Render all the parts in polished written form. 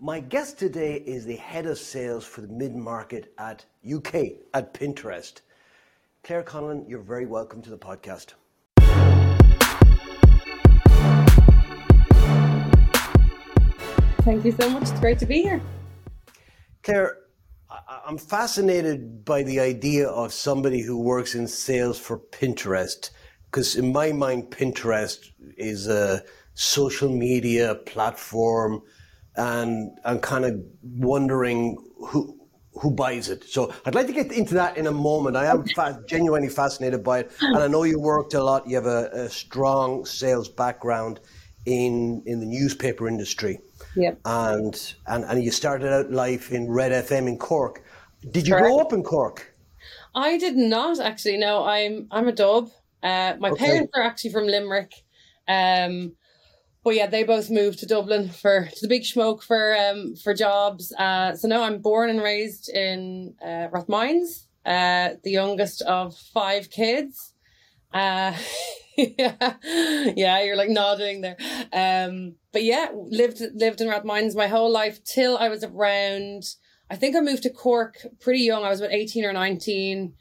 My guest today is the head of sales for the mid-market at UK at Pinterest. Claire Conlon, you're very welcome to the podcast. Thank you so much. It's great to be here. Claire, I'm fascinated by the idea of somebody who works in sales for Pinterest, because in my mind, Pinterest is a social media platform, and I'm kind of wondering who buys it. So I'd like to get into that in a moment. I am genuinely fascinated by it, and I know you worked a lot. You have a strong sales background in the newspaper industry. Yep. And you started out life in Red FM in Cork. Did you grow up in Cork? I did not, actually. No, I'm a Dub. My parents are actually from Limerick. But yeah, they both moved to Dublin to the big smoke for jobs. So no, I'm born and raised in Rathmines, the youngest of five kids. Yeah, you're like nodding there. But yeah, lived in Rathmines my whole life till I was around, I think I moved to Cork pretty young. I was about 18 or 19.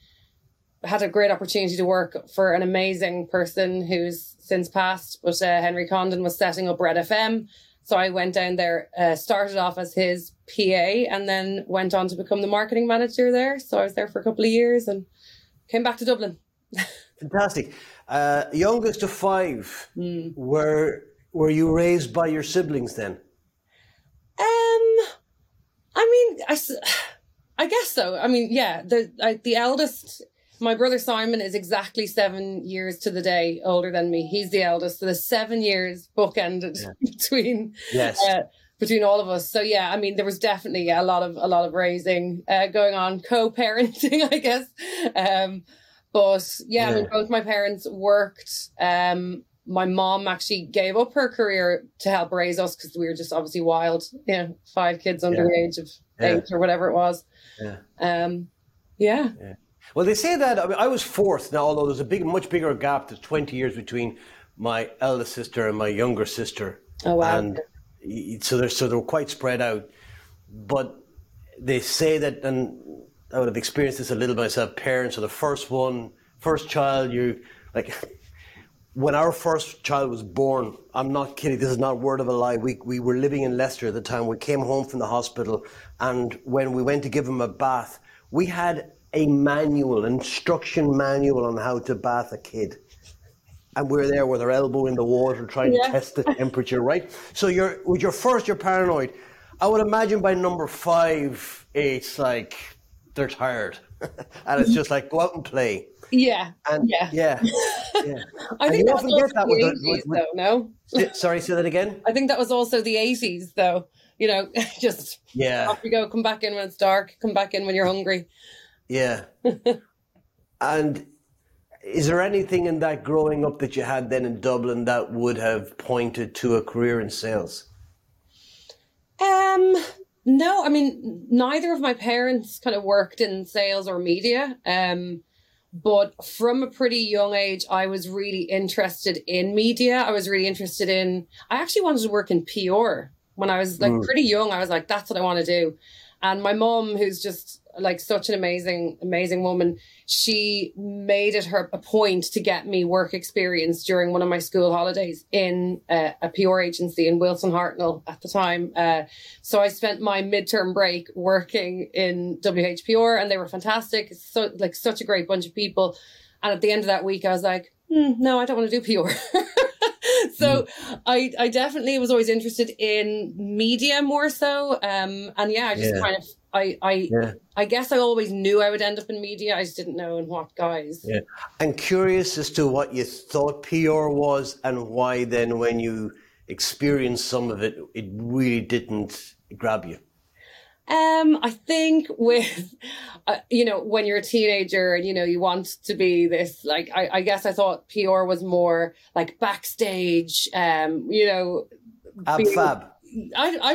Had a great opportunity to work for an amazing person who's since passed, but Henry Condon was setting up Red FM. So I went down there, started off as his PA, and then went on to become the marketing manager there. So I was there for a couple of years and came back to Dublin. Fantastic. Youngest of five. Mm. Were you raised by your siblings then? I guess so. I mean, yeah, the eldest, my brother Simon, is exactly 7 years to the day older than me. He's the eldest, so there's 7 years bookended between all of us. So yeah, I mean, there was definitely a lot of raising going on, co-parenting, I guess. But yeah, I mean, both my parents worked. My mom actually gave up her career to help raise us because we were just obviously wild, five kids under the age of eight or whatever it was. Well, they say that, I mean, I was fourth now, although there's a much bigger gap. There's 20 years between my eldest sister and my younger sister. Oh, wow. And so they're quite spread out. But they say that, and I would have experienced this a little myself, parents are the first child, when our first child was born, I'm not kidding, this is not word of a lie, we were living in Leicester at the time. We came home from the hospital, and when we went to give him a bath, we had a instruction manual on how to bath a kid, and we're there with our elbow in the water trying to test the temperature, right? So you're paranoid. I would imagine by number five it's like they're tired and it's just like go out and play. I think that's also the 80s though, no? Sorry, say that again? I think that was also the 80s though, off you go, come back in when it's dark, come back in when you're hungry. Yeah. And is there anything in that growing up that you had then in Dublin that would have pointed to a career in sales? No, I mean, neither of my parents kind of worked in sales or media. But from a pretty young age, I was really interested in media. I actually wanted to work in PR when I was pretty young. I was like, that's what I want to do. And my mom, who's just such an amazing, amazing woman, she made it a point to get me work experience during one of my school holidays in a PR agency in Wilson Hartnell at the time. So I spent my midterm break working in WHPR, and they were fantastic. So such a great bunch of people. And at the end of that week, I was like, no, I don't want to do PR. So I definitely was always interested in media more so. I guess I always knew I would end up in media. I just didn't know in what guise. Yeah. I'm curious as to what you thought PR was and why then when you experienced some of it, it really didn't grab you. I think with, when you're a teenager and, you want to be this, I guess I thought PR was more like backstage, ab fab. I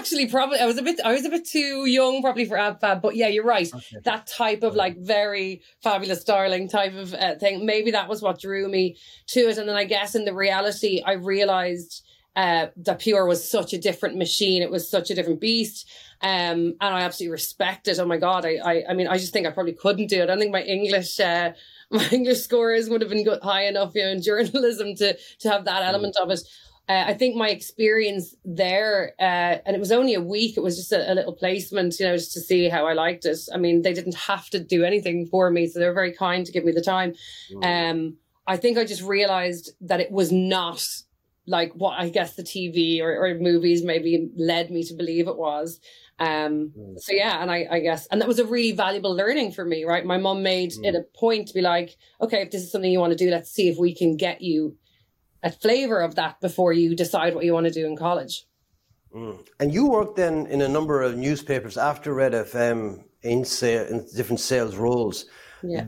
was a bit too young probably for ab fab, but yeah, you're right. Okay. That type of very fabulous darling type of thing. Maybe that was what drew me to it. And then I guess in the reality, I realized that PR was such a different machine. It was such a different beast. And I absolutely respect it. Oh my God. I mean, I just think I probably couldn't do it. I don't think my English scores would have been high enough, you know, in journalism to have that element of it. I think my experience there, and it was only a week, it was just a little placement, you know, just to see how I liked it. I mean, they didn't have to do anything for me, so they were very kind to give me the time. Mm. I think I just realised that it was not like what I guess the TV or movies maybe led me to believe it was. So yeah, and I guess, and that was a really valuable learning for me, right? My mum made it a point to be like, okay, if this is something you want to do, let's see if we can get you a flavour of that before you decide what you want to do in college. Mm. And you worked then in a number of newspapers after Red FM in different sales roles. Yeah.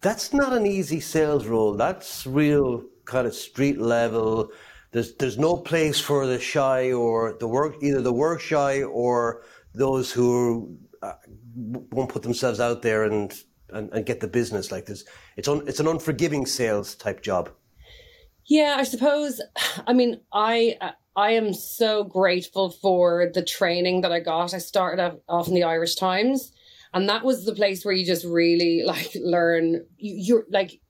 That's not an easy sales role. That's real kind of street level. There's no place for the shy or the work shy or those who won't put themselves out there and get the business. Like this, it's an unforgiving sales type job. Yeah, I suppose. I mean, I am so grateful for the training that I got. I started off in the Irish Times, and that was the place where you just really like learn. You're like,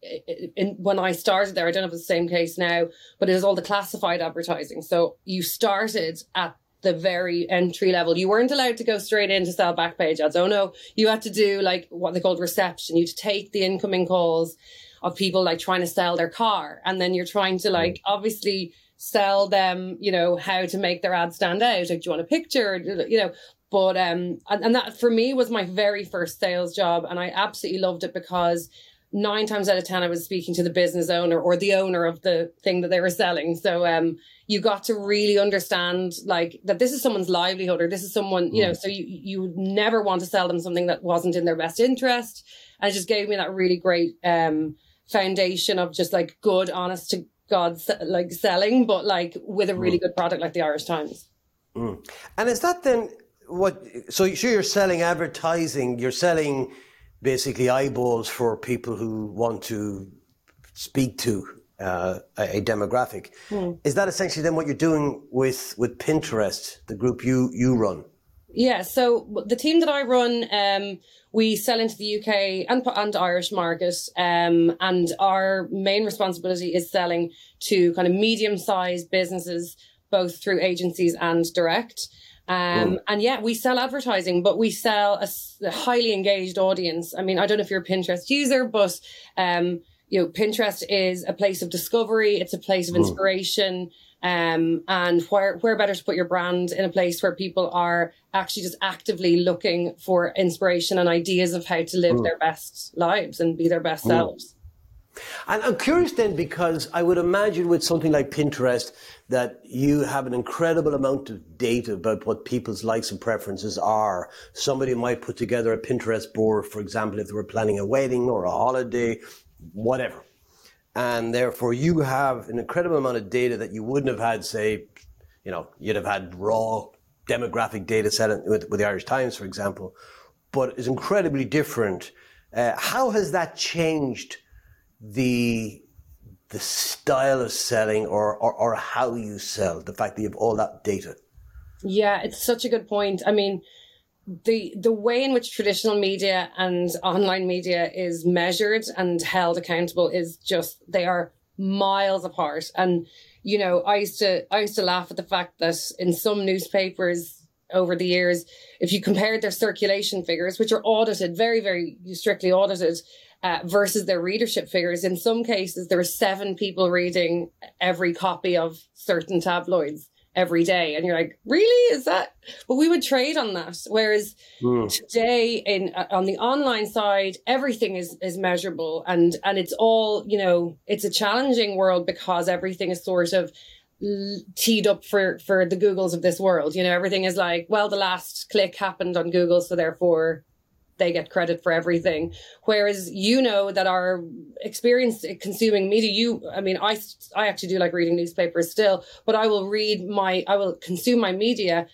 when I started there, I don't know if it's the same case now, but it was all the classified advertising. So you started at the very entry level. You weren't allowed to go straight in to sell back page ads. Oh no, you had to do like what they called reception. You had to take the incoming calls of people like trying to sell their car, and then you're trying to like obviously sell them, you know, how to make their ad stand out. Like, do you want a picture? You know, but and that for me was my very first sales job, and I absolutely loved it because 9 times out of 10 I was speaking to the business owner or the owner of the thing that they were selling. So you got to really understand like that this is someone's livelihood or this is someone, you know, so you would never want to sell them something that wasn't in their best interest. And it just gave me that really great foundation of just like good, honest to God, like selling, but like with a really good product like the Irish Times. Mm. And is that then what? So you're selling advertising. You're selling basically eyeballs for people who want to speak to a demographic. Mm. Is that essentially then what you're doing with Pinterest, the group you run? Yeah, so the team that I run, we sell into the UK and Irish market, and our main responsibility is selling to kind of medium-sized businesses, both through agencies and direct. And yeah, we sell advertising, but we sell a highly engaged audience. I mean, I don't know if you're a Pinterest user, but you know, Pinterest is a place of discovery. It's a place of inspiration. And where better to put your brand in a place where people are actually just actively looking for inspiration and ideas of how to live their best lives and be their best selves. And I'm curious then, because I would imagine with something like Pinterest that you have an incredible amount of data about what people's likes and preferences are. Somebody might put together a Pinterest board, for example, if they were planning a wedding or a holiday, whatever. And therefore, you have an incredible amount of data that you wouldn't have had, say, you know, you'd have had raw demographic data set with the Irish Times, for example, but it's incredibly different. How has that changed the style of selling or how you sell, the fact that you have all that data? Yeah, it's such a good point. I mean, the way in which traditional media and online media is measured and held accountable is just, they are miles apart. And, you know, I used to laugh at the fact that in some newspapers over the years, if you compared their circulation figures, which are audited, very, very strictly audited, versus their readership figures, in some cases, there are 7 people reading every copy of certain tabloids every day, and you're like, really? Is that? But we would trade on that. Whereas today, on the online side, everything is measurable, and it's all, you know, it's a challenging world because everything is sort of teed up for the Googles of this world. You know, everything is like, well, the last click happened on Google, so therefore they get credit for everything. Whereas, you know, that our experience consuming media, I actually do like reading newspapers still, but I will consume my media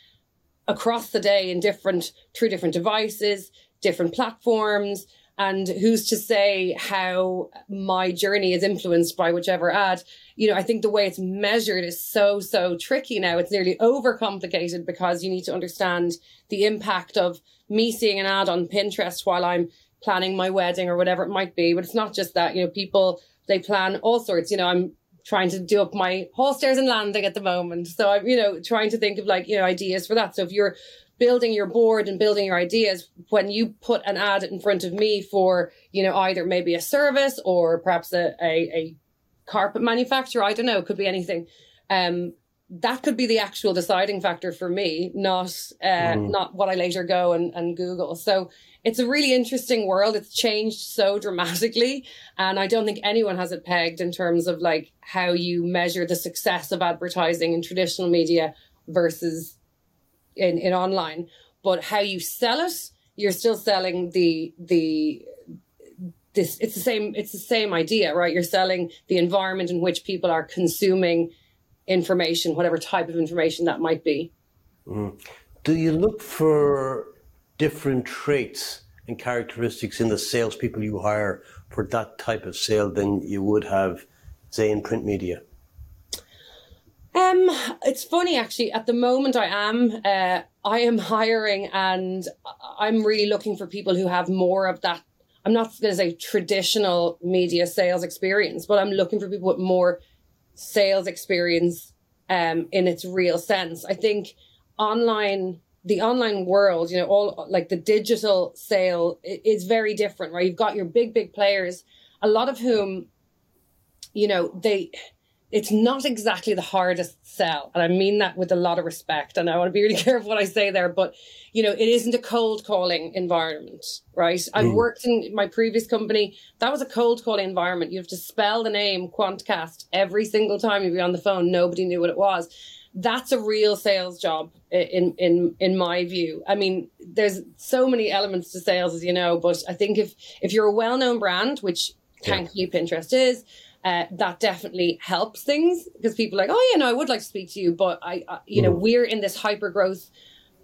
across the day through different devices, different platforms. And who's to say how my journey is influenced by whichever ad? You know, I think the way it's measured is so tricky now. It's nearly overcomplicated because you need to understand the impact of me seeing an ad on Pinterest while I'm planning my wedding or whatever it might be. But it's not just that, you know, people, they plan all sorts. You know, I'm trying to do up my hall stairs and landing at the moment. So I'm, you know, trying to think of like, you know, ideas for that. So if you're building your board and building your ideas, when you put an ad in front of me for, you know, either maybe a service or perhaps a carpet manufacturer, I don't know, it could be anything. That could be the actual deciding factor for me, not what I later go and Google. So it's a really interesting world. It's changed so dramatically. And I don't think anyone has it pegged in terms of like how you measure the success of advertising in traditional media versus in online. But how you sell it, you're still selling this. It's the same idea, right? You're selling the environment in which people are consuming information, whatever type of information that might be. Mm. Do you look for different traits and characteristics in the salespeople you hire for that type of sale than you would have, say, in print media? It's funny, actually. At the moment, I am hiring, and I'm really looking for people who have more of that. I'm not going to say traditional media sales experience, but I'm looking for people with more sales experience in its real sense. I think the online world, you know, all like the digital sale is very different, right? You've got your big players, a lot of whom, you know, it's not exactly the hardest sell. And I mean that with a lot of respect. And I want to be really careful what I say there. But, you know, it isn't a cold calling environment, right? Mm. I worked in my previous company. That was a cold calling environment. You have to spell the name Quantcast every single time you'd be on the phone. Nobody knew what it was. That's a real sales job in my view. I mean, there's so many elements to sales, as you know. But I think if you're a well-known brand, which thankfully Pinterest is, that definitely helps things, because people are like, oh, yeah, no, I would like to speak to you. But, I know, we're in this hyper growth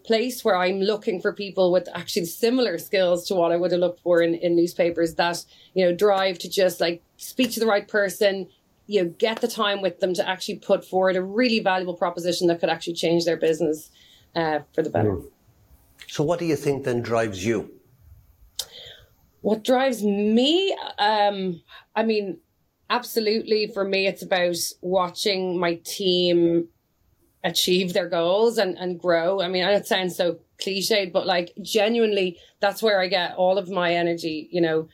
place where I'm looking for people with actually similar skills to what I would have looked for in newspapers, that, you know, drive to just like speak to the right person, you know, get the time with them to actually put forward a really valuable proposition that could actually change their business for the better. Mm. So what do you think then drives you? What drives me? Absolutely. For me, it's about watching my team achieve their goals and grow. I mean, it sounds so cliched, but like genuinely, that's where I get all of my energy, you know,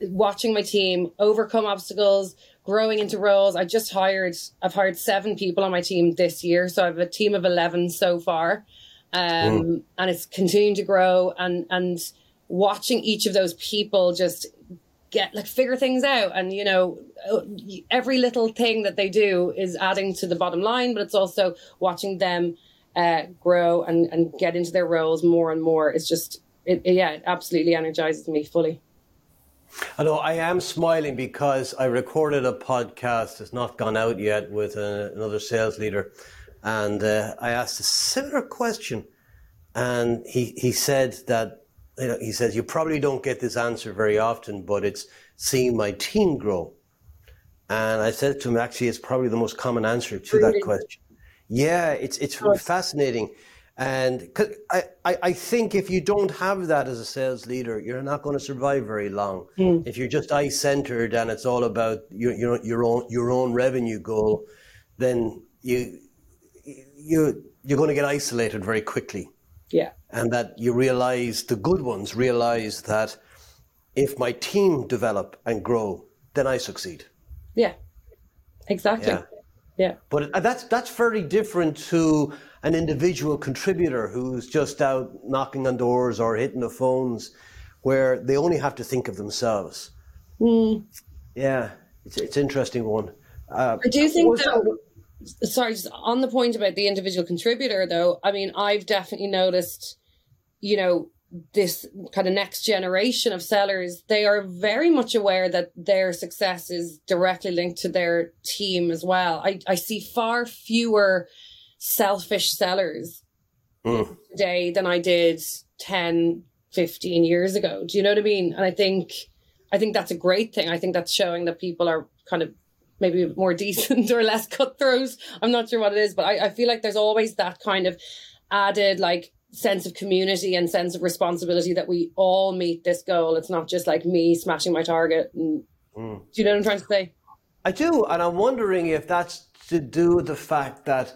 watching my team overcome obstacles, growing into roles. I've hired 7 people on my team this year. So I have a team of 11 so far. And it's continuing to grow and watching each of those people just get like figure things out, and you know, every little thing that they do is adding to the bottom line, but it's also watching them grow and get into their roles more and more. It's just it absolutely energizes me fully. I know I am smiling because I recorded a podcast that's not gone out yet with another sales leader, and I asked a similar question, and he said that, you know, he says, you probably don't get this answer very often, but it's seeing my team grow. And I said to him, actually, it's probably the most common answer to that question. Yeah, it's fascinating. And 'cause I think if you don't have that as a sales leader, you're not going to survive very long. Mm. If you're just eye-centered and it's all about your own revenue goal, then you're going to get isolated very quickly. Yeah. And that you realize, the good ones realize, that if my team develop and grow, then I succeed. Yeah, exactly. Yeah. But that's very different to an individual contributor who's just out knocking on doors or hitting the phones, where they only have to think of themselves. Mm. Yeah, it's an interesting one. I do think that... Sorry, just on the point about the individual contributor, though, I mean, I've definitely noticed, you know, this kind of next generation of sellers, they are very much aware that their success is directly linked to their team as well. I see far fewer selfish sellers today than I did 10, 15 years ago. Do you know what I mean? And I think that's a great thing. I think that's showing that people are kind of maybe more decent or less cutthroat. I'm not sure what it is, but I feel like there's always that kind of added like sense of community and sense of responsibility that we all meet this goal. It's not just like me smashing my target. And, do you know what I'm trying to say? I do. And I'm wondering if that's to do with the fact that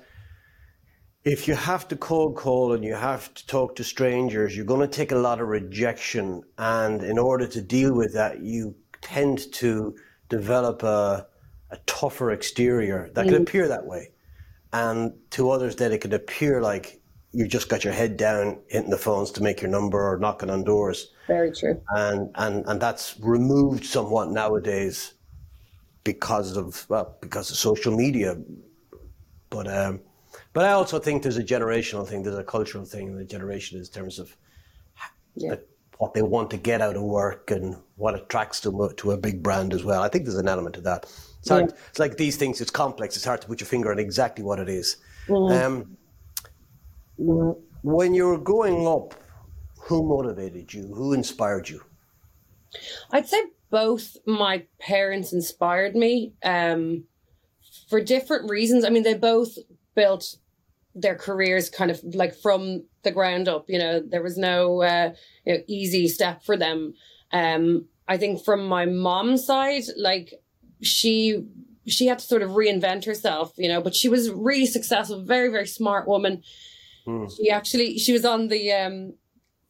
if you have to cold call and you have to talk to strangers, you're going to take a lot of rejection. And in order to deal with that, you tend to develop a tougher exterior that can appear that way. And to others that it could appear like you've just got your head down hitting the phones to make your number or knocking on doors. Very true. And that's removed somewhat nowadays because of social media. But I also think there's a generational thing, there's a cultural thing in the generation in terms of what they want to get out of work and what attracts them to a big brand as well. I think there's an element to that. It's hard, it's like these things, it's complex, it's hard to put your finger on exactly what it is. When you were growing up, who motivated you? Who inspired you? I'd say both my parents inspired me for different reasons. I mean, they both built their careers kind of like from the ground up. You know, there was no easy step for them. I think from my mom's side, like she had to sort of reinvent herself, you know, but she was really successful, very, very smart woman. She was on the,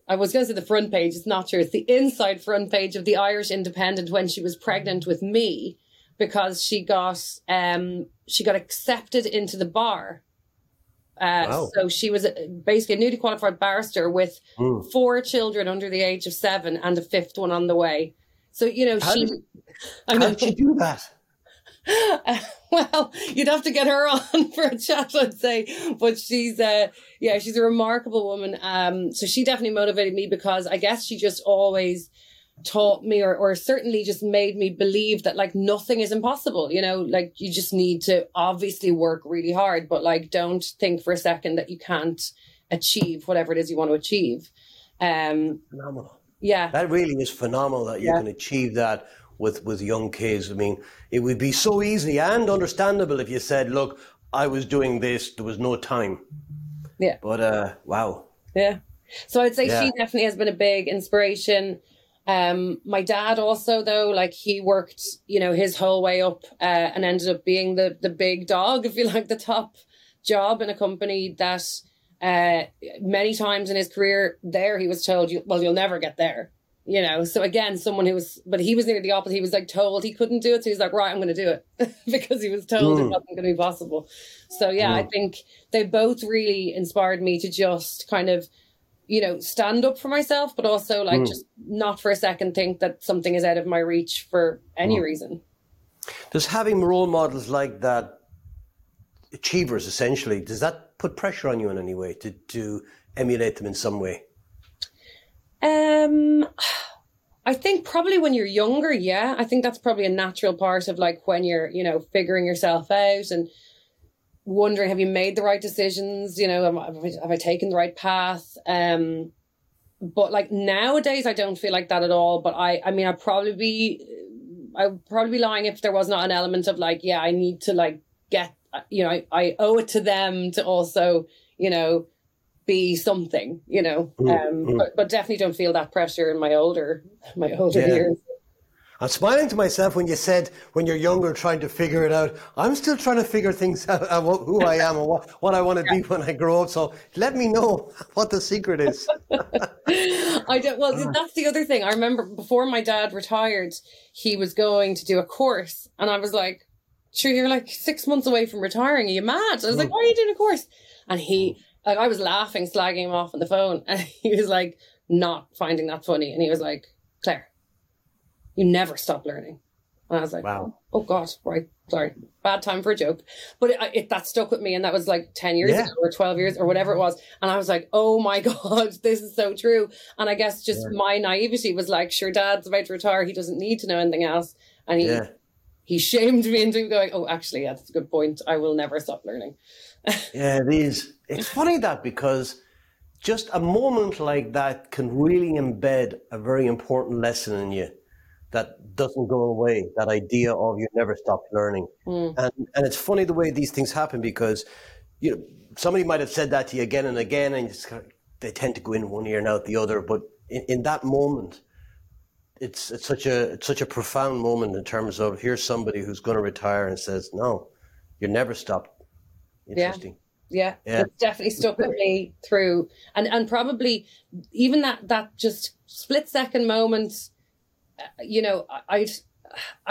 I was going to say the front page, it's not true. It's the inside front page of the Irish Independent when she was pregnant with me, because she got accepted into the bar. Wow. So she was basically a newly qualified barrister with 4 children under the age of 7 and a 5th one on the way. So, you know, how did she do that? Well, you'd have to get her on for a chat, I'd say. But she's a remarkable woman. So she definitely motivated me because I guess she just always taught me or certainly just made me believe that like nothing is impossible. You know, like you just need to obviously work really hard, but like don't think for a second that you can't achieve whatever it is you want to achieve. Phenomenal. Yeah. That really is phenomenal that you can achieve that with young kids. I mean, it would be so easy and understandable if you said, look, I was doing this, there was no time. Yeah. But wow. Yeah. So I'd say she definitely has been a big inspiration. My dad also, though, like he worked, you know, his whole way up and ended up being the big dog, if you like, the top job in a company that many times in his career there he was told, you'll never get there. You know, so again, but he was near the opposite. He was like told he couldn't do it. So he was like, right, I'm going to do it because he was told it wasn't going to be possible. So, I think they both really inspired me to just kind of, you know, stand up for myself, but also like just not for a second think that something is out of my reach for any reason. Does having role models like that, achievers essentially, does that put pressure on you in any way to emulate them in some way? I think probably when you're younger, I think that's probably a natural part of like when you're, you know, figuring yourself out and wondering, have you made the right decisions? You know, have I taken the right path? But like nowadays, I don't feel like that at all. But I mean, I'd probably be lying if there was not an element of like, I need to like get, you know, I owe it to them to also, you know, be something, you know, but definitely don't feel that pressure in my older years. I'm smiling to myself when you said when you're younger trying to figure it out. I'm still trying to figure things out, who I am and what I want to be when I grow up. So let me know what the secret is. That's the other thing. I remember before my dad retired, he was going to do a course, and I was like, "Sure, you're like 6 months away from retiring. Are you mad?" I was like, "Why are you doing a course?" And he. Like I was laughing, slagging him off on the phone, and he was like not finding that funny. And he was like, "Claire, you never stop learning." And I was like, "Wow, oh God, right, sorry, bad time for a joke." But it that stuck with me, and that was like 10 years ago, or 12 years, or whatever it was. And I was like, "Oh my God, this is so true." And I guess just my naivety was like, "Sure, Dad's about to retire; he doesn't need to know anything else." And he shamed me into going, "Oh, actually, that's a good point. I will never stop learning." It is. It's funny that because just a moment like that can really embed a very important lesson in you that doesn't go away, that idea of you never stop learning. And it's funny the way these things happen, because you know somebody might have said that to you again and again, and just kind of, they tend to go in one ear and out the other, but in that moment, it's such a profound moment in terms of here's somebody who's going to retire and says, no, you never stop. Interesting. Yeah. It's definitely stuck with me through, and probably even that just split second moment, you know, I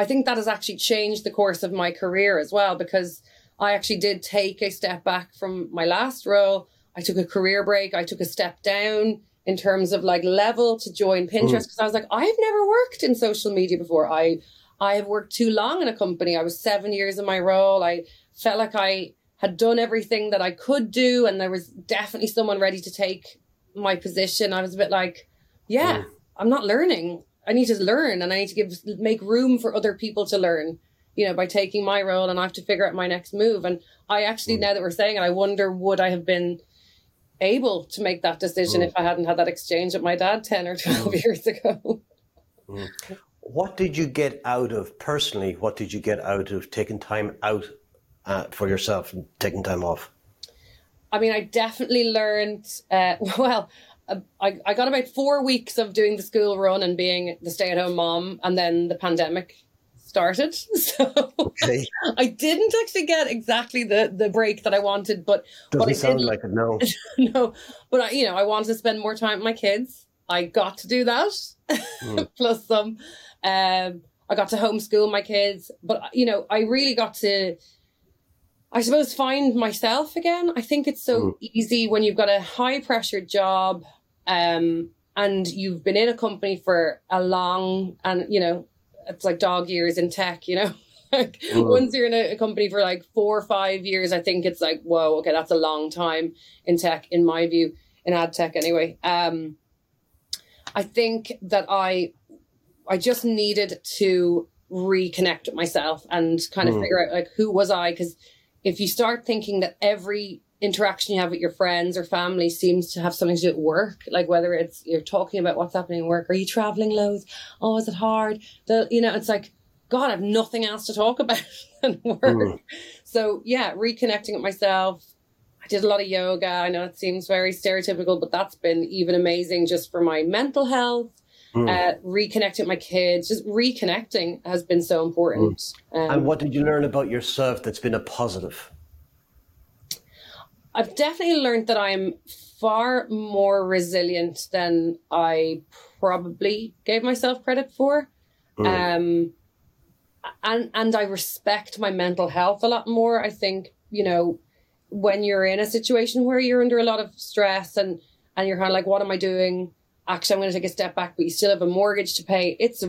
think that has actually changed the course of my career as well, because I actually did take a step back from my last role. I took a career break. I took a step down in terms of like level to join Pinterest, because I was like, I've never worked in social media before. I have worked too long in a company. I was 7 years in my role. I felt like I had done everything that I could do, and there was definitely someone ready to take my position. I was a bit like, I'm not learning. I need to learn, and I need to make room for other people to learn, you know, by taking my role, and I have to figure out my next move. And I actually, now that we're saying it, I wonder, would I have been able to make that decision if I hadn't had that exchange with my dad 10 or 12 years ago. What did you get out of, personally, what did you get out of taking time out for yourself and taking time off? I mean, I definitely learned, I got about 4 weeks of doing the school run and being the stay-at-home mom, and then the pandemic started. So okay. I didn't actually get exactly the break that I wanted, but doesn't sound like it. No, no. But I wanted to spend more time with my kids. I got to do that, plus some. I got to homeschool my kids, but I really got to, I suppose, find myself again. I think it's so easy when you've got a high pressure job, and you've been in a company for a long, and it's like dog years in tech, like once you're in a company for like 4 or 5 years, I think it's like, whoa, okay, that's a long time in tech, in my view, in ad tech anyway. I think that I just needed to reconnect with myself and kind of figure out like, who was I? Because if you start thinking that every interaction you have with your friends or family seems to have something to do at work, like whether it's you're talking about what's happening at work, are you traveling loads, oh, is it hard, it's like, God, I have nothing else to talk about than work. So reconnecting with myself. I did a lot of yoga. I know it seems very stereotypical, but that's been even amazing just for my mental health. Reconnecting with my kids, just reconnecting has been so important. And what did you learn about yourself that's been a positive? I've definitely learned that I'm far more resilient than I probably gave myself credit for. And I respect my mental health a lot more. I think, when you're in a situation where you're under a lot of stress and you're kind of like, what am I doing? Actually, I'm going to take a step back, but you still have a mortgage to pay. It's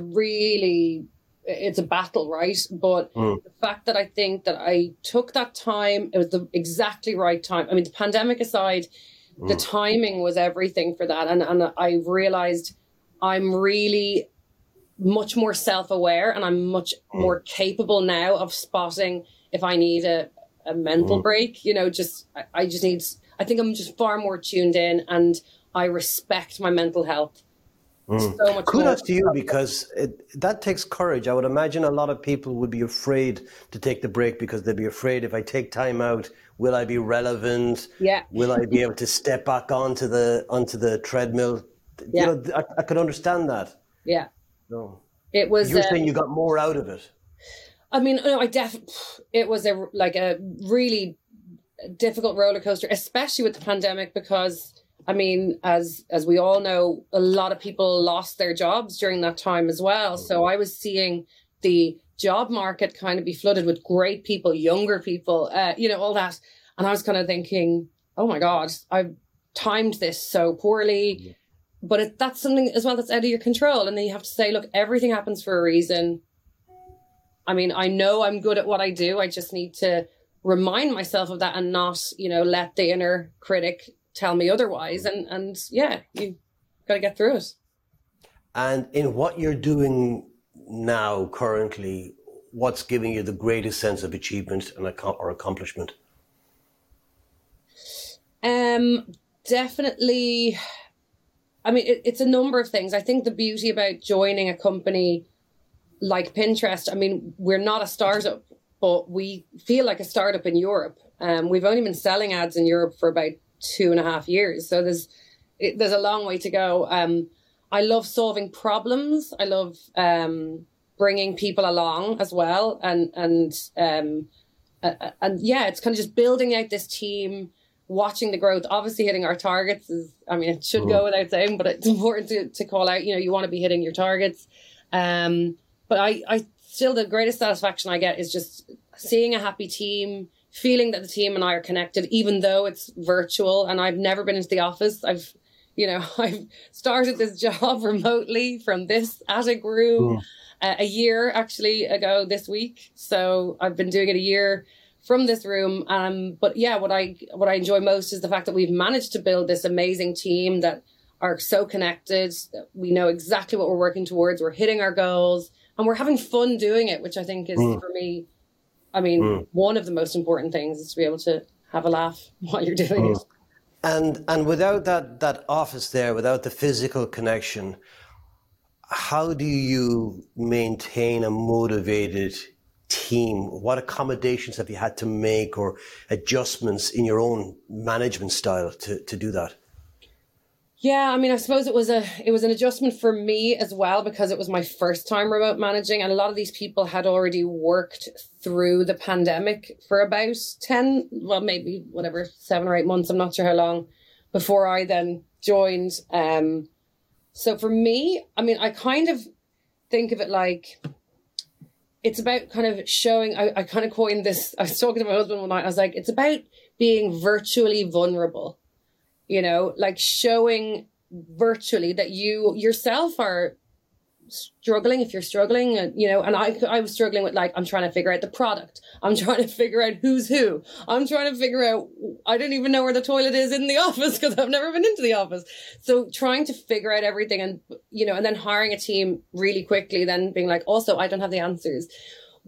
a battle, right? But the fact that I think that I took that time, it was the exactly right time. I mean, the pandemic aside, the timing was everything for that. And I realized I'm really much more self-aware, and I'm much more capable now of spotting if I need a mental break, I think I'm just far more tuned in, and I respect my mental health. So much. Kudos to you, because that takes courage. I would imagine a lot of people would be afraid to take the break because they'd be afraid, if I take time out, will I be relevant? Yeah. Will I be able to step back onto the treadmill? Yeah. I could understand that. Yeah. No. It was. You're saying you got more out of it. I mean, no, it was a really difficult roller coaster, especially with the pandemic, because, I mean, as we all know, a lot of people lost their jobs during that time as well. So I was seeing the job market kind of be flooded with great people, younger people, all that. And I was kind of thinking, oh my God, I've timed this so poorly. Yeah. But that's something as well that's out of your control. And then you have to say, look, everything happens for a reason. I mean, I know I'm good at what I do. I just need to remind myself of that and not, let the inner critic tell me otherwise, and you got to get through it. And in what you're doing now currently, what's giving you the greatest sense of achievement and or accomplishment? Definitely, I mean, it's a number of things. I think the beauty about joining a company like Pinterest, I mean, we're not a startup, but we feel like a startup in Europe. We've only been selling ads in Europe for about 2.5 years. So there's a long way to go. I love solving problems. I love bringing people along as well. And yeah, it's kind of just building out this team, watching the growth, obviously hitting our targets is, I mean, it should go without saying, but it's important to call out, you know, you want to be hitting your targets. But I still, the greatest satisfaction I get is just seeing a happy team, feeling that the team and I are connected, even though it's virtual and I've never been into the office. I've started this job remotely from this attic room a year actually ago this week. So I've been doing it a year from this room. But yeah, what I enjoy most is the fact that we've managed to build this amazing team that are so connected. We know exactly what we're working towards. We're hitting our goals and we're having fun doing it, which I think is for me, I mean, one of the most important things is to be able to have a laugh while you're doing it. And without that office there, without the physical connection, how do you maintain a motivated team? What accommodations have you had to make or adjustments in your own management style to do that? Yeah, I mean, I suppose it was an adjustment for me as well, because it was my first time remote managing. And a lot of these people had already worked through the pandemic for about 7 or 8 months. I'm not sure how long before I then joined. So for me, I mean, I kind of think of it like it's about kind of showing, I kind of coined this. I was talking to my husband one night. I was like, it's about being virtually vulnerable. You know, like showing virtually that you yourself are struggling if you're struggling, and, you know, and I was struggling with, like, I'm trying to figure out the product. I'm trying to figure out who's who. I'm trying to figure out, I don't even know where the toilet is in the office because I've never been into the office. So trying to figure out everything and, you know, and then hiring a team really quickly, then being like, also, I don't have the answers.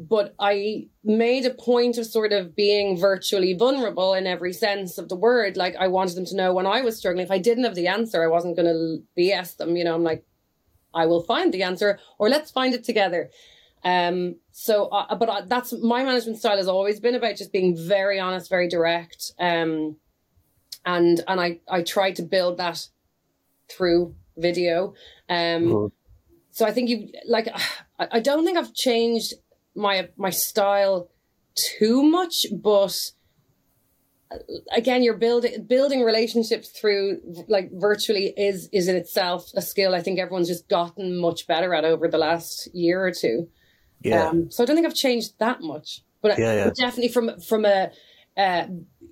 But I made a point of sort of being virtually vulnerable in every sense of the word. Like, I wanted them to know when I was struggling, if I didn't have the answer, I wasn't going to BS them. You know, I'm like, I will find the answer, or let's find it together. But that's my management style has always been about just being very honest, very direct. And I try to build that through video. So I think I don't think I've changed my style too much, but again, you're building relationships through, like, virtually is in itself a skill I think everyone's just gotten much better at over the last year or two. So I don't think I've changed that much, but definitely from a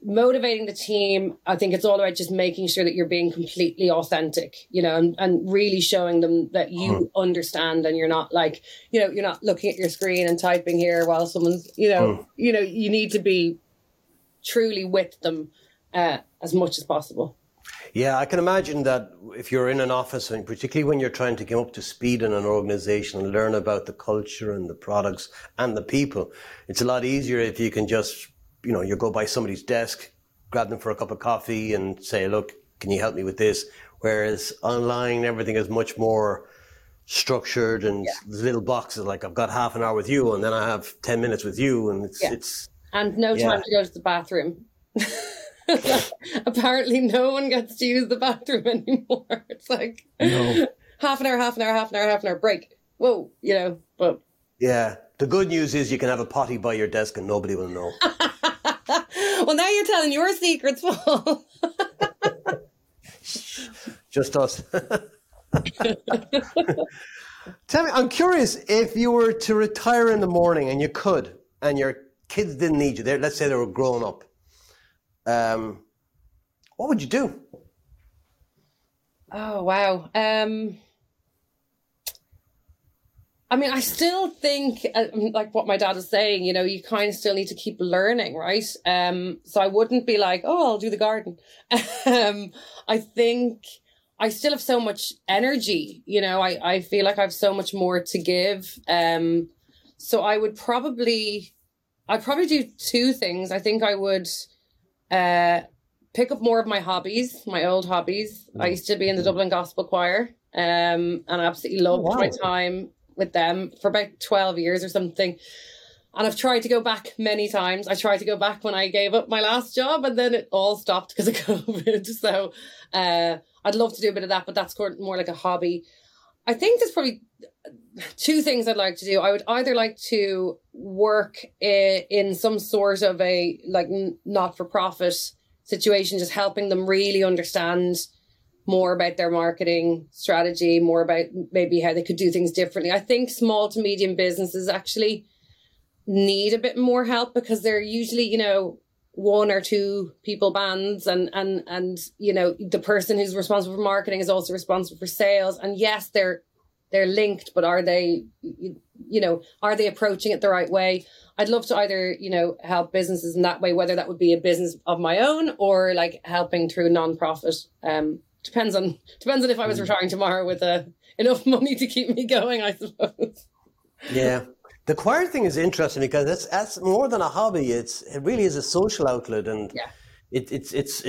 motivating the team, I think it's all about just making sure that you're being completely authentic, you know, and really showing them that you understand, and you're not, like, you know, you're not looking at your screen and typing here while someone's, you know, you know, you need to be truly with them as much as possible. Yeah, I can imagine that if you're in an office, and particularly when you're trying to get up to speed in an organization and learn about the culture and the products and the people, it's a lot easier if you can just, you know, you go by somebody's desk, grab them for a cup of coffee and say, look, can you help me with this? Whereas online, everything is much more structured and little boxes, like, I've got half an hour with you and then I have 10 minutes with you. And it's and no time to go to the bathroom. Apparently no one gets to use the bathroom anymore. It's like half an hour break. Whoa, you know, but yeah. The good news is you can have a potty by your desk and nobody will know. Well, now you're telling your secrets, Paul. Just us. Tell me, I'm curious, if you were to retire in the morning and you could, and your kids didn't need you, let's say they were grown up, what would you do? Oh, wow. I mean, I still think, like what my dad was saying, you know, you kind of still need to keep learning, right? So I wouldn't be like, oh, I'll do the garden. I think I still have so much energy, you know, I feel like I have so much more to give. So I would probably do two things. I think I would pick up more of my hobbies, my old hobbies. I used to be in the Dublin Gospel Choir, and I absolutely loved my time with them for about 12 years or something. And I've tried to go back many times. I tried to go back when I gave up my last job, and then it all stopped because of COVID. So I'd love to do a bit of that, but that's more like a hobby. I think there's probably two things I'd like to do. I would either like to work in some sort of a like not-for-profit situation, just helping them really understand more about their marketing strategy, more about maybe how they could do things differently. I think small to medium businesses actually need a bit more help because they're usually, you know, one or two people bands, and you know, the person who's responsible for marketing is also responsible for sales. And yes, they're linked, but are they, you know, are they approaching it the right way? I'd love to either, you know, help businesses in that way, whether that would be a business of my own or like helping through nonprofit. Depends on if I was retiring tomorrow with enough money to keep me going, I suppose. Yeah. The choir thing is interesting because that's more than a hobby. It really is a social outlet, and it's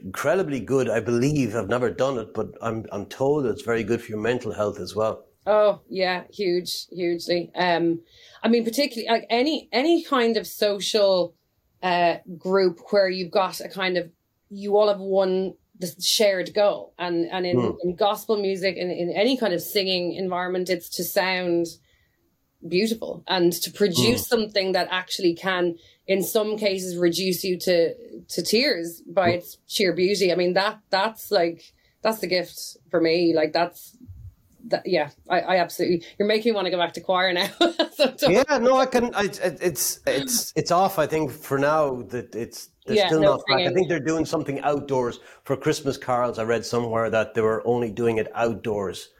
incredibly good. I believe I've never done it, but I'm told it's very good for your mental health as well. Oh yeah, hugely. I mean, particularly like any kind of social group where you've got a kind of, you all have one the shared goal, and in gospel music and in any kind of singing environment, it's to sound beautiful and to produce something that actually can in some cases reduce you to tears by its sheer beauty. I mean, that's the gift for me. Like I absolutely, you're making me want to go back to choir now. It's off, I think, for now. That I think they're doing something outdoors for Christmas carols. I read somewhere that they were only doing it outdoors.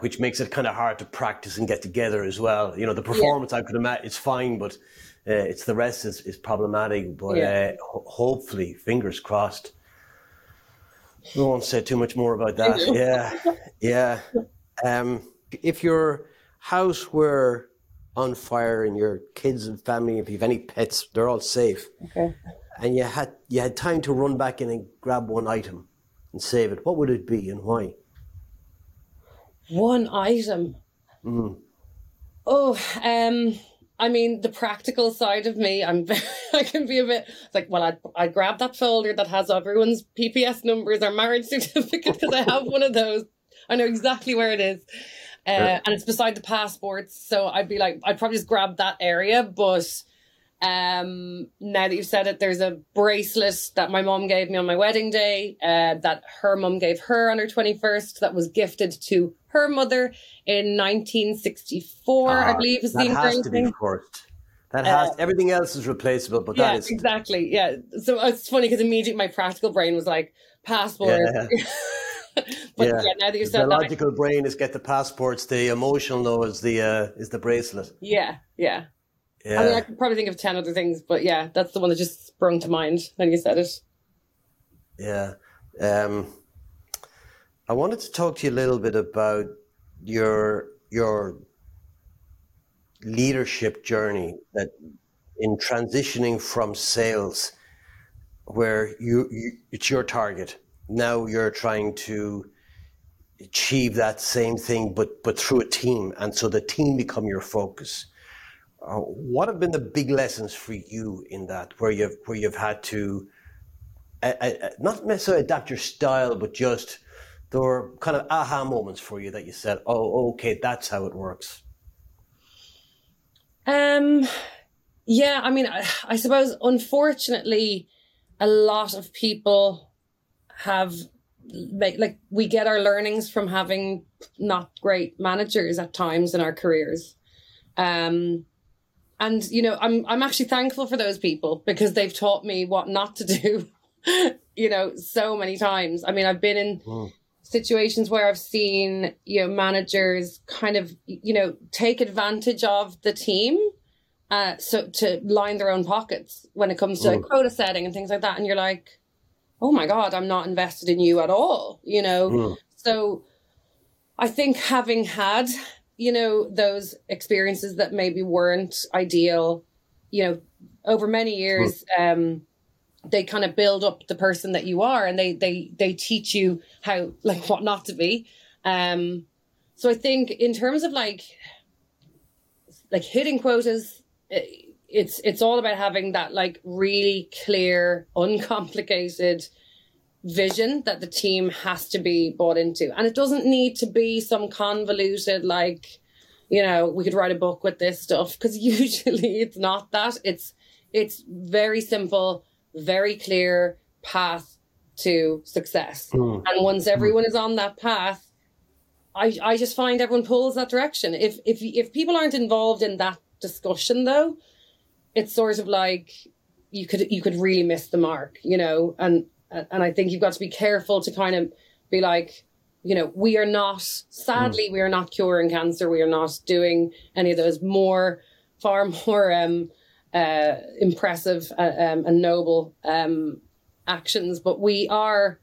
Which makes it kind of hard to practice and get together as well. You know, the performance, I could imagine, it's fine, but it's the rest is problematic. But hopefully, fingers crossed. We won't say too much more about that. If your house were on fire and your kids and family, if you have any pets, they're all safe. Okay. And you had time to run back in and grab one item and save it, what would it be and why? One item. I mean, the practical side of me, I can be a bit like, well, I'd grab that folder that has everyone's PPS numbers or marriage certificate because I have one of those. I know exactly where it is. And it's beside the passports. So I'd be like, I'd probably just grab that area. But now that you've said it, there's a bracelet that my mom gave me on my wedding day that her mom gave her on her 21st that was gifted to her mother in 1964, I believe. Is that the engraving. Has to be forced. That has everything else is replaceable, but that is exactly. Yeah, so it's funny because immediately my practical brain was like passport. But now that you said that, the logical brain is get the passports. The emotional though is the bracelet. Yeah. I mean, I could probably think of 10 other things, but that's the one that just sprung to mind when you said it. Yeah. I wanted to talk to you a little bit about your leadership journey that in transitioning from sales, where you it's your target. Now you're trying to achieve that same thing, but through a team. And so the team become your focus. What have been the big lessons for you in that, where you've had to not necessarily adapt your style, but just there were kind of aha moments for you that you said, oh, okay, that's how it works? I mean, I suppose, unfortunately, a lot of people have, like, we get our learnings from having not great managers at times in our careers. And, you know, I'm actually thankful for those people because they've taught me what not to do, you know, so many times. I mean, I've been in situations where I've seen, you know, managers kind of, you know, take advantage of the team so to line their own pockets when it comes to like, quota setting and things like that. And you're like, oh, my God, I'm not invested in you at all, you know. So I think having had, you know, those experiences that maybe weren't ideal, you know, over many years, they kind of build up the person that you are, and they teach you how, like, what not to be. So I think in terms of like hitting quotas, it's all about having that like really clear, uncomplicated vision that the team has to be bought into. And it doesn't need to be some convoluted, like, you know, we could write a book with this stuff, because usually it's not that. It's very simple, very clear path to success. Mm. And once everyone is on that path, I just find everyone pulls that direction. If people aren't involved in that discussion, though, it's sort of like you could really miss the mark, you know. And I think you've got to be careful to kind of be like, you know, we are not, sadly, we are not curing cancer. We are not doing any of those far more impressive and noble actions. But we are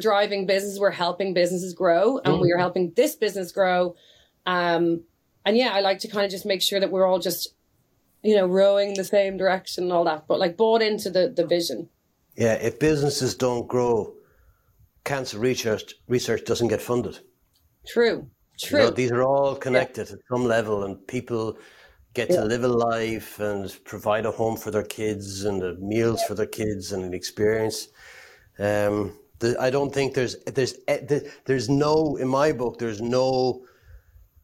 driving business. We're helping businesses grow, and we are helping this business grow. And yeah, I like to kind of just make sure that we're all just, you know, rowing the same direction and all that, but like bought into the vision. Yeah, if businesses don't grow, cancer research doesn't get funded. True. You know, these are all connected at some level, and people get to live a life and provide a home for their kids and the meals for their kids and an experience. I don't think there's no, in my book, there's no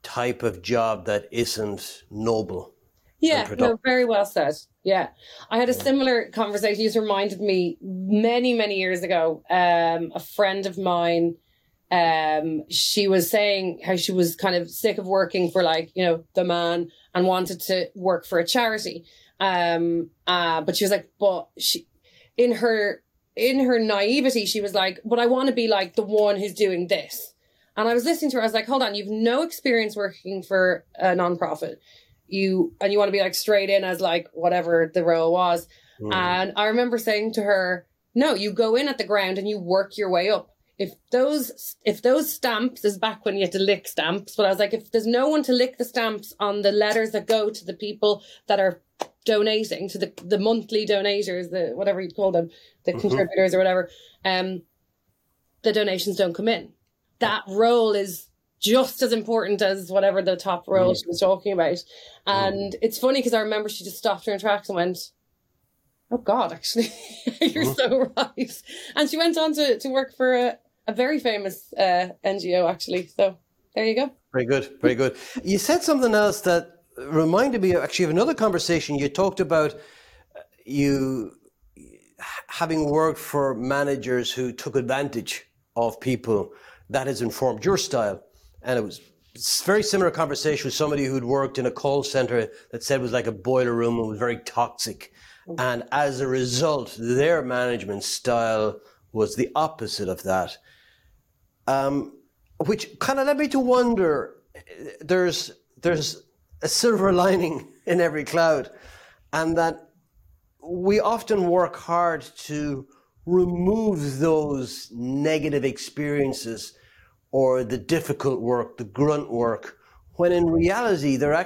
type of job that isn't noble. Yeah, no, very well said. Yeah. I had a similar conversation. You just reminded me many, many years ago, a friend of mine, she was saying how she was kind of sick of working for, like, you know, the man, and wanted to work for a charity. But she was like, but she, in her naivety, she was like, but I want to be like the one who's doing this. And I was listening to her. I was like, hold on, you've no experience working for a nonprofit. You want to be like straight in as like whatever the role was. Mm. And I remember saying to her, no, you go in at the ground and you work your way up. If those stamps, this is back when you had to lick stamps, but I was like, if there's no one to lick the stamps on the letters that go to the people that are donating, to the monthly donators, the whatever you call them, the contributors or whatever, the donations don't come in. That role is just as important as whatever the top role she was talking about. And it's funny because I remember she just stopped her in tracks and went, oh God, actually, you're so right. And she went on to work for a very famous NGO, actually. So there you go. Very good. Very good. You said something else that reminded me actually of another conversation. You talked about you having worked for managers who took advantage of people. That has informed your style. And it was a very similar conversation with somebody who'd worked in a call center that said it was like a boiler room and was very toxic. And as a result, their management style was the opposite of that. Which kind of led me to wonder, there's a silver lining in every cloud, and that we often work hard to remove those negative experiences or the difficult work, the grunt work, when in reality, they're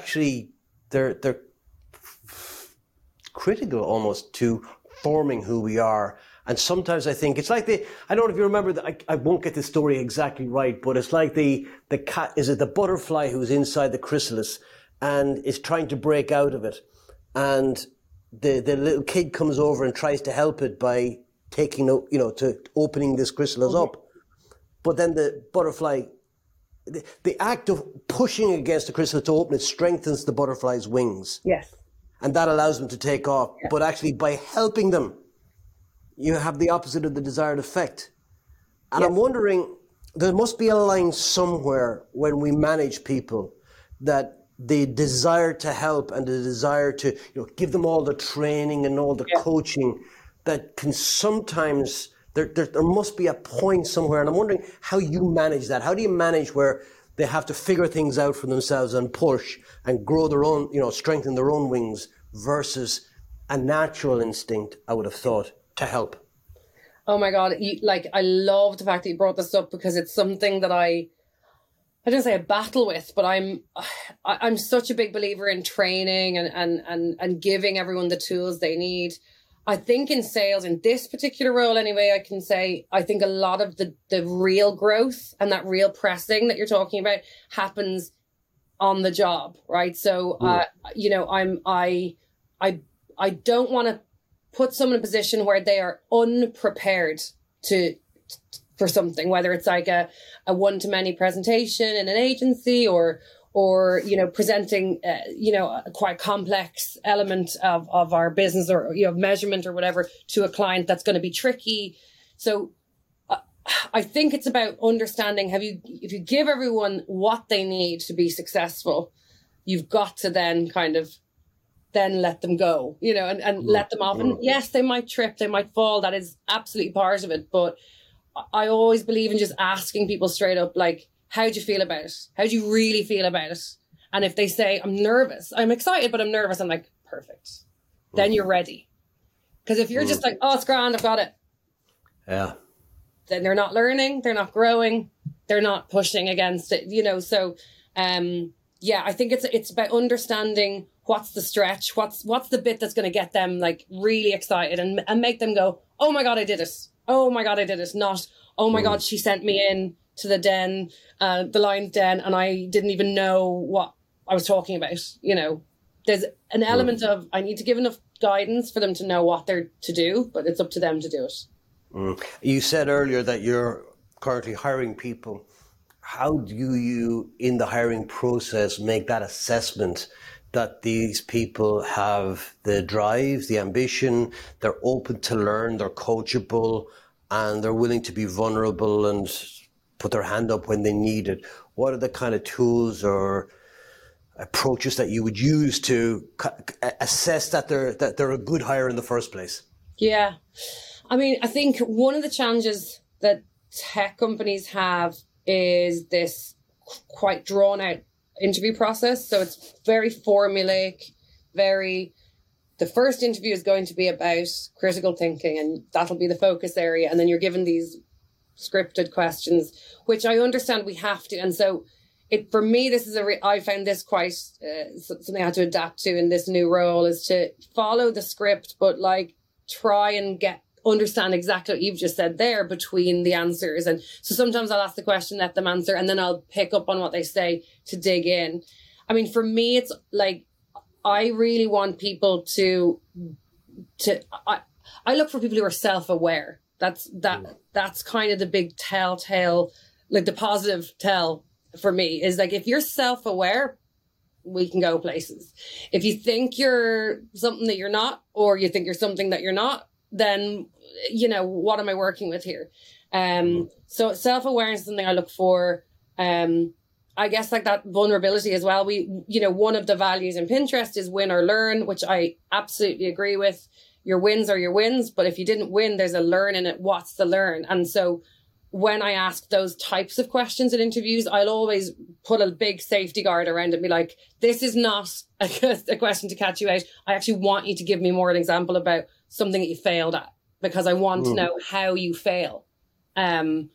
critical almost to forming who we are. And sometimes I think it's like I don't know if you remember, I won't get the story exactly right, but it's like the cat, is it the butterfly who's inside the chrysalis and is trying to break out of it. And the little kid comes over and tries to help it by taking, you know, to opening this chrysalis up. But then the butterfly, the act of pushing against the chrysalis to open it strengthens the butterfly's wings. Yes. And that allows them to take off. Yes. But actually by helping them, you have the opposite of the desired effect. And yes. I'm wondering, there must be a line somewhere when we manage people that the desire to help and the desire to, you know, give them all the training and all the coaching that can sometimes... There must be a point somewhere, and I'm wondering how you manage that. How do you manage where they have to figure things out for themselves and push and grow their own, you know, strengthen their own wings versus a natural instinct, I would have thought, to help? Oh my God. I love the fact that you brought this up, because it's something that I don't say I battle with, but I'm such a big believer in training and giving everyone the tools they need. I think in sales, in this particular role anyway, I can say, I think a lot of the real growth and that real pressing that you're talking about happens on the job, right? So, you know, I don't want to put someone in a position where they are unprepared for something, whether it's like a one-to-many presentation in an agency or, you know, presenting, you know, a quite complex element of our business or, you know, measurement or whatever to a client that's going to be tricky. So I think it's about understanding, if you give everyone what they need to be successful, you've got to then kind of then let them go, you know, and let them off. And yes, they might trip, they might fall. That is absolutely part of it. But I always believe in just asking people straight up, like, how do you feel about it? How do you really feel about it? And if they say, I'm nervous, I'm excited, but I'm nervous, I'm like, perfect. Then you're ready. Because if you're just like, oh, it's grand, I've got it. Yeah. Then they're not learning, they're not growing, they're not pushing against it, you know. So, yeah, I think it's about understanding what's the stretch, what's the bit that's going to get them like really excited and make them go, oh my God, I did it. Oh my God, I did it. Not, oh my God, she sent me in to the den, the lion's den, and I didn't even know what I was talking about. You know, there's an element of I need to give enough guidance for them to know what they're to do, but it's up to them to do it. You said earlier that you're currently hiring people. How do you, in the hiring process, make that assessment that these people have the drive, the ambition, they're open to learn, they're coachable, and they're willing to be vulnerable and put their hand up when they need it? What are the kind of tools or approaches that you would use to assess that they're a good hire in the first place? Yeah. I mean, I think one of the challenges that tech companies have is this quite drawn out interview process. So it's very formulaic, the first interview is going to be about critical thinking, and that'll be the focus area. And then you're given these scripted questions, which I understand we have to. And so for me, this is I found this quite something I had to adapt to in this new role, is to follow the script, but like try and understand exactly what you've just said there between the answers. And so sometimes I'll ask the question, let them answer, and then I'll pick up on what they say to dig in. I mean, for me, it's like, I really want people I look for people who are self-aware. That's kind of the big telltale, like the positive tell for me is like, if you're self-aware, we can go places. If you think you're something that you're not, or you think you're something that you're not, then, you know, what am I working with here? So self-awareness is something I look for. I guess like that vulnerability as well. One of the values in Pinterest is win or learn, which I absolutely agree with. Your wins are your wins, but if you didn't win, there's a learn in it. What's the learn? And so when I ask those types of questions in interviews, I'll always put a big safety guard around it and be like, this is not a question to catch you out. I actually want you to give me more an example about something that you failed at, because I want to know how you fail. And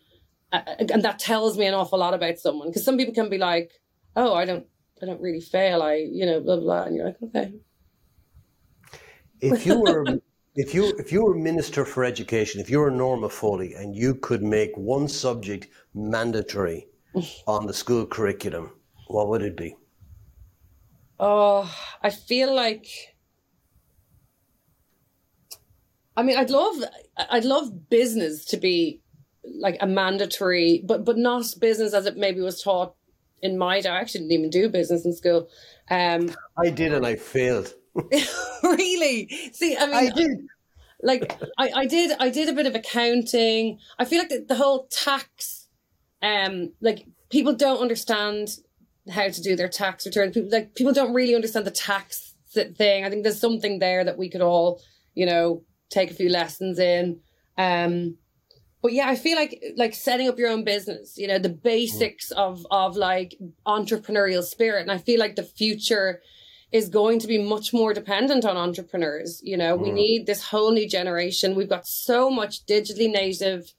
that tells me an awful lot about someone, because some people can be like, oh, I don't really fail. Blah, blah. And you're like, okay. If you were Minister for Education, if you were Norma Foley, and you could make one subject mandatory on the school curriculum, what would it be? Oh, I feel like, I mean, I'd love business to be like a mandatory, but not business as it maybe was taught in my day. I actually didn't even do business in school. I did, and I failed. Really? See, I mean, I did. Like, I did a bit of accounting. I feel like the whole tax, like people don't understand how to do their tax return. People don't really understand the tax thing. I think there's something there that we could all, you know, take a few lessons in. But yeah, I feel like setting up your own business, you know, the basics of like entrepreneurial spirit. And I feel like the future is going to be much more dependent on entrepreneurs. You know, we need this whole new generation. We've got so much digitally native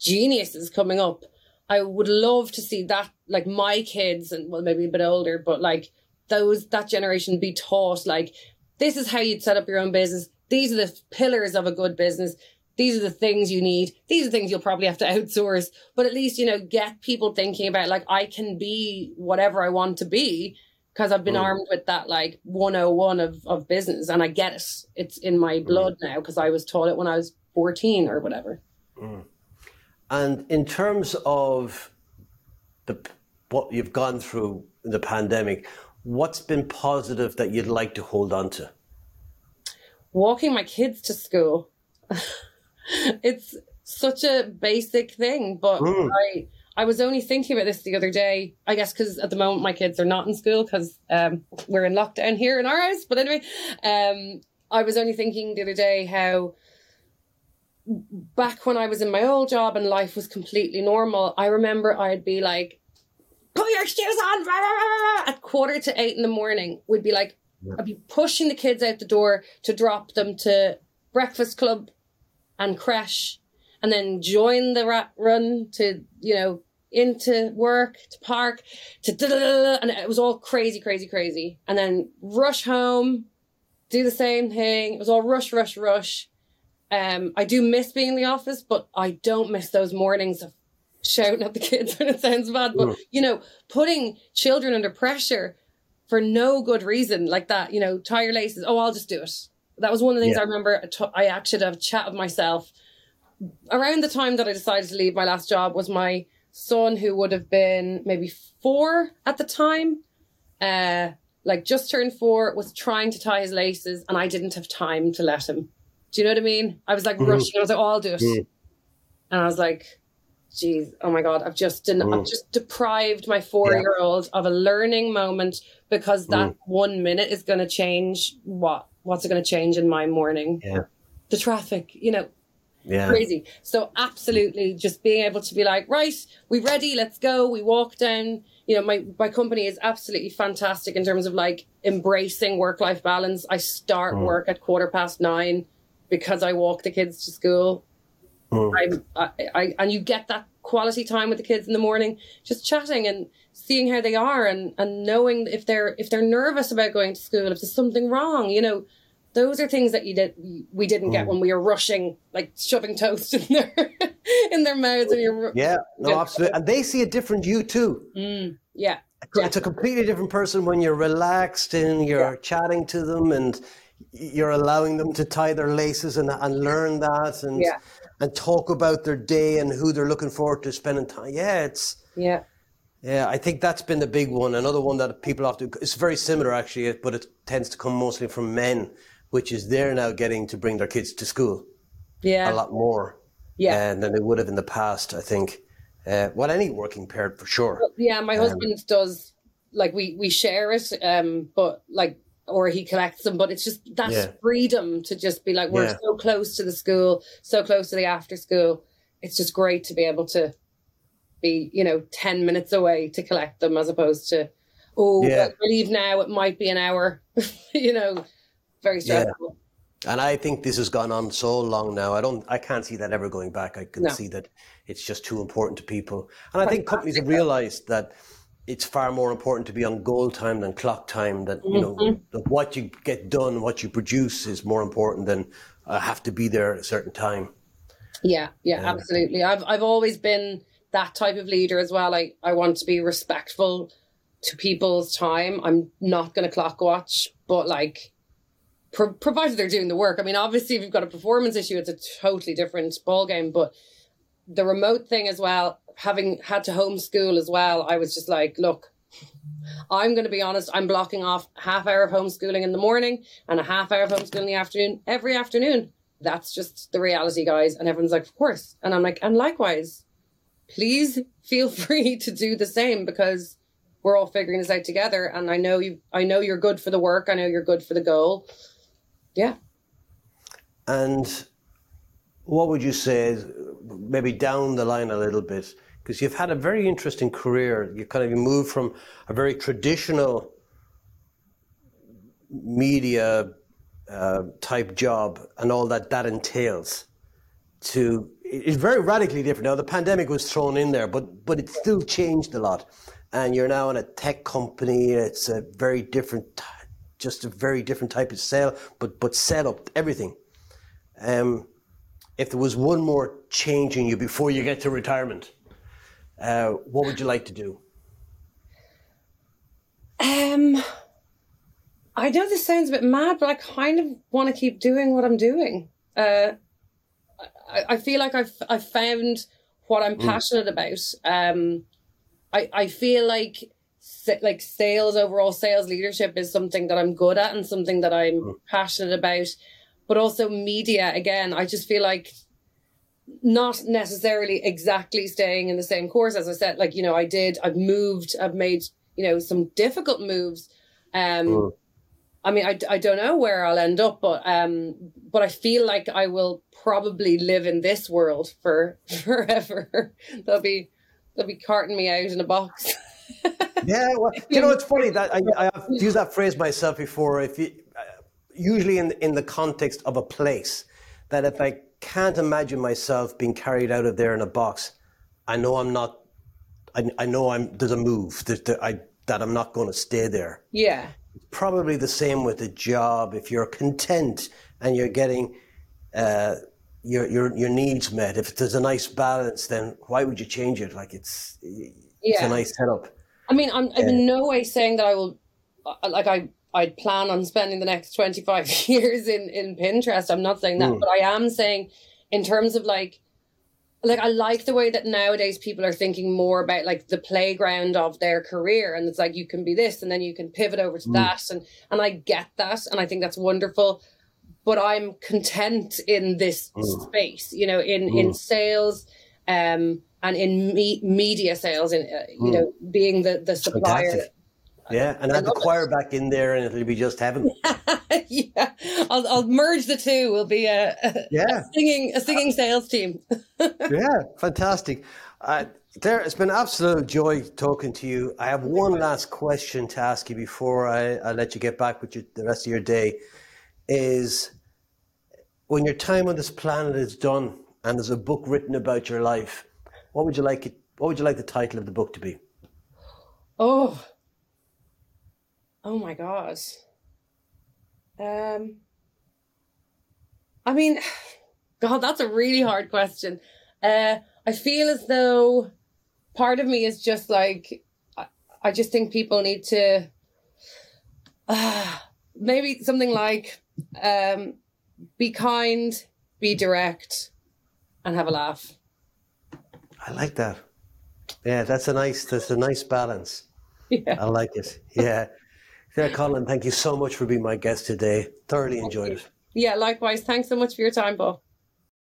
geniuses coming up. I would love to see that, like my kids, and well, maybe a bit older, but like that generation be taught, like, this is how you'd set up your own business. These are the pillars of a good business. These are the things you need. These are things you'll probably have to outsource. But at least, you know, get people thinking about, like, I can be whatever I want to be because I've been armed with that, like, 101 of business. And I get it. It's in my blood now because I was taught it when I was 14 or whatever. And in terms of what you've gone through in the pandemic, what's been positive that you'd like to hold on to? Walking my kids to school. It's such a basic thing, but I was only thinking about this the other day, I guess, because at the moment my kids are not in school because we're in lockdown here in our house. But anyway, I was only thinking the other day how back when I was in my old job and life was completely normal, I remember I'd be like, put your shoes on, rah, rah, rah, rah, at 7:45 in the morning. We'd be like, I'd be pushing the kids out the door to drop them to breakfast club and creche, and then join the run to, you know, into work, to park, to and it was all crazy. And then rush home, do the same thing. It was all rush. I do miss being in the office, but I don't miss those mornings of shouting at the kids, and it sounds bad, but, you know, putting children under pressure for no good reason like that, you know, tie your laces. Oh, I'll just do it. That was one of the things I remember. I actually had a chat with myself around the time that I decided to leave my last job. Was my son, who would have been maybe 4 at the time, like just turned 4, was trying to tie his laces, and I didn't have time to let him. Do you know what I mean? I was like rushing. I was like, oh, I'll do it. And I was like, geez, oh my God, I've just deprived my 4-year-old of a learning moment, because that 1 minute is going to change what? What's it going to change in my morning? Yeah. The traffic, you know, crazy. So absolutely just being able to be like, right, we're ready, let's go. We walk down, you know, my company is absolutely fantastic in terms of like embracing work-life balance. I start work at 9:15 because I walk the kids to school. And you get that quality time with the kids in the morning, just chatting and seeing how they are, and knowing if they're nervous about going to school, if there's something wrong, you know, those are things that we didn't get when we were rushing, like shoving toast in their mouths. And you're absolutely, and they see a different you too. It's a completely different person when you're relaxed and you're chatting to them and you're allowing them to tie their laces and learn that and talk about their day and who they're looking forward to spending time. I think that's been the big one. Another one that people often, it's very similar actually, but it tends to come mostly from men, which is they're now getting to bring their kids to school a lot more than they would have in the past, I think. Any working parent for sure. My husband does, like, we share it, but like, or he collects them, but it's just that's freedom to just be like, we're so close to the school, so close to the after school. It's just great to be able to be, you know, 10 minutes away to collect them, as opposed to, we leave now, it might be an hour, you know, very stressful. Yeah. And I think this has gone on so long now. I can't see that ever going back. I can see that it's just too important to people. And I think companies have realized that it's far more important to be on goal time than clock time, that, you know, that what you get done, what you produce is more important than have to be there at a certain time. Absolutely. I've always been that type of leader as well. I want to be respectful to people's time. I'm not going to clock watch, but like, provided they're doing the work. I mean, obviously if you've got a performance issue, it's a totally different ball game, but the remote thing as well, having had to homeschool as well, I was just like, look, I'm going to be honest. I'm blocking off half hour of homeschooling in the morning and a half hour of homeschooling in the afternoon, every afternoon. That's just the reality, guys. And everyone's like, of course. And I'm like, and likewise, please feel free to do the same, because we're all figuring this out together. And I know you're good for the work. I know you're good for the goal. Yeah. And what would you say, maybe down the line a little bit, because you've had a very interesting career. You kind of moved from a very traditional media type job and all that entails to, it's very radically different. Now, the pandemic was thrown in there, but it still changed a lot. And you're now in a tech company. It's a very different just a very different type of sell, but set up everything. If there was one more change in you before you get to retirement, what would you like to do? I know this sounds a bit mad, but I kind of want to keep doing what I'm doing. I feel like I've found what I'm passionate about. I feel like sales leadership is something that I'm good at and something that I'm passionate about. But also media, again, I just feel like not necessarily exactly staying in the same course. As I said, like, you know, I've moved, I've made, you know, some difficult moves. I mean, I don't know where I'll end up, but I feel like I will probably live in this world for forever. They'll be carting me out in a box. Yeah, well, you know, it's funny that I've used that phrase myself before. If you, usually in the context of a place, that if I can't imagine myself being carried out of there in a box, I know I'm not. I know there's a move that I'm not going to stay there. Yeah. Probably the same with a job. If you're content and you're getting your needs met, if there's a nice balance, then why would you change it? Like it's a nice setup. I mean, I'm in no way saying that I will. Like I'd plan on spending the next 25 years in Pinterest. I'm not saying that, but I am saying in terms of like I like the way that nowadays people are thinking more about like the playground of their career, and it's like you can be this and then you can pivot over to that, and I get that, and I think that's wonderful, but I'm content in this space, you know, in sales and in media sales, in you know, being the supplier. Fantastic. Yeah, and add the choir back in there, and it'll be just heaven. Yeah, I'll merge the two. We'll be a singing sales team. Yeah, fantastic. Claire, it's been an absolute joy talking to you. I have one last question to ask you before I let you get back with the rest of your day. Is when your time on this planet is done, and there's a book written about your life, what would you like it? What would you like the title of the book to be? Oh my God. I mean, God, that's a really hard question. I feel as though part of me is just like, I just think people need to, maybe something like, be kind, be direct, and have a laugh. I like that. Yeah, that's a nice balance. Yeah. I like it. Yeah. Claire Conlon, thank you so much for being my guest today. Thoroughly enjoyed it. Yeah, likewise. Thanks so much for your time, Bob.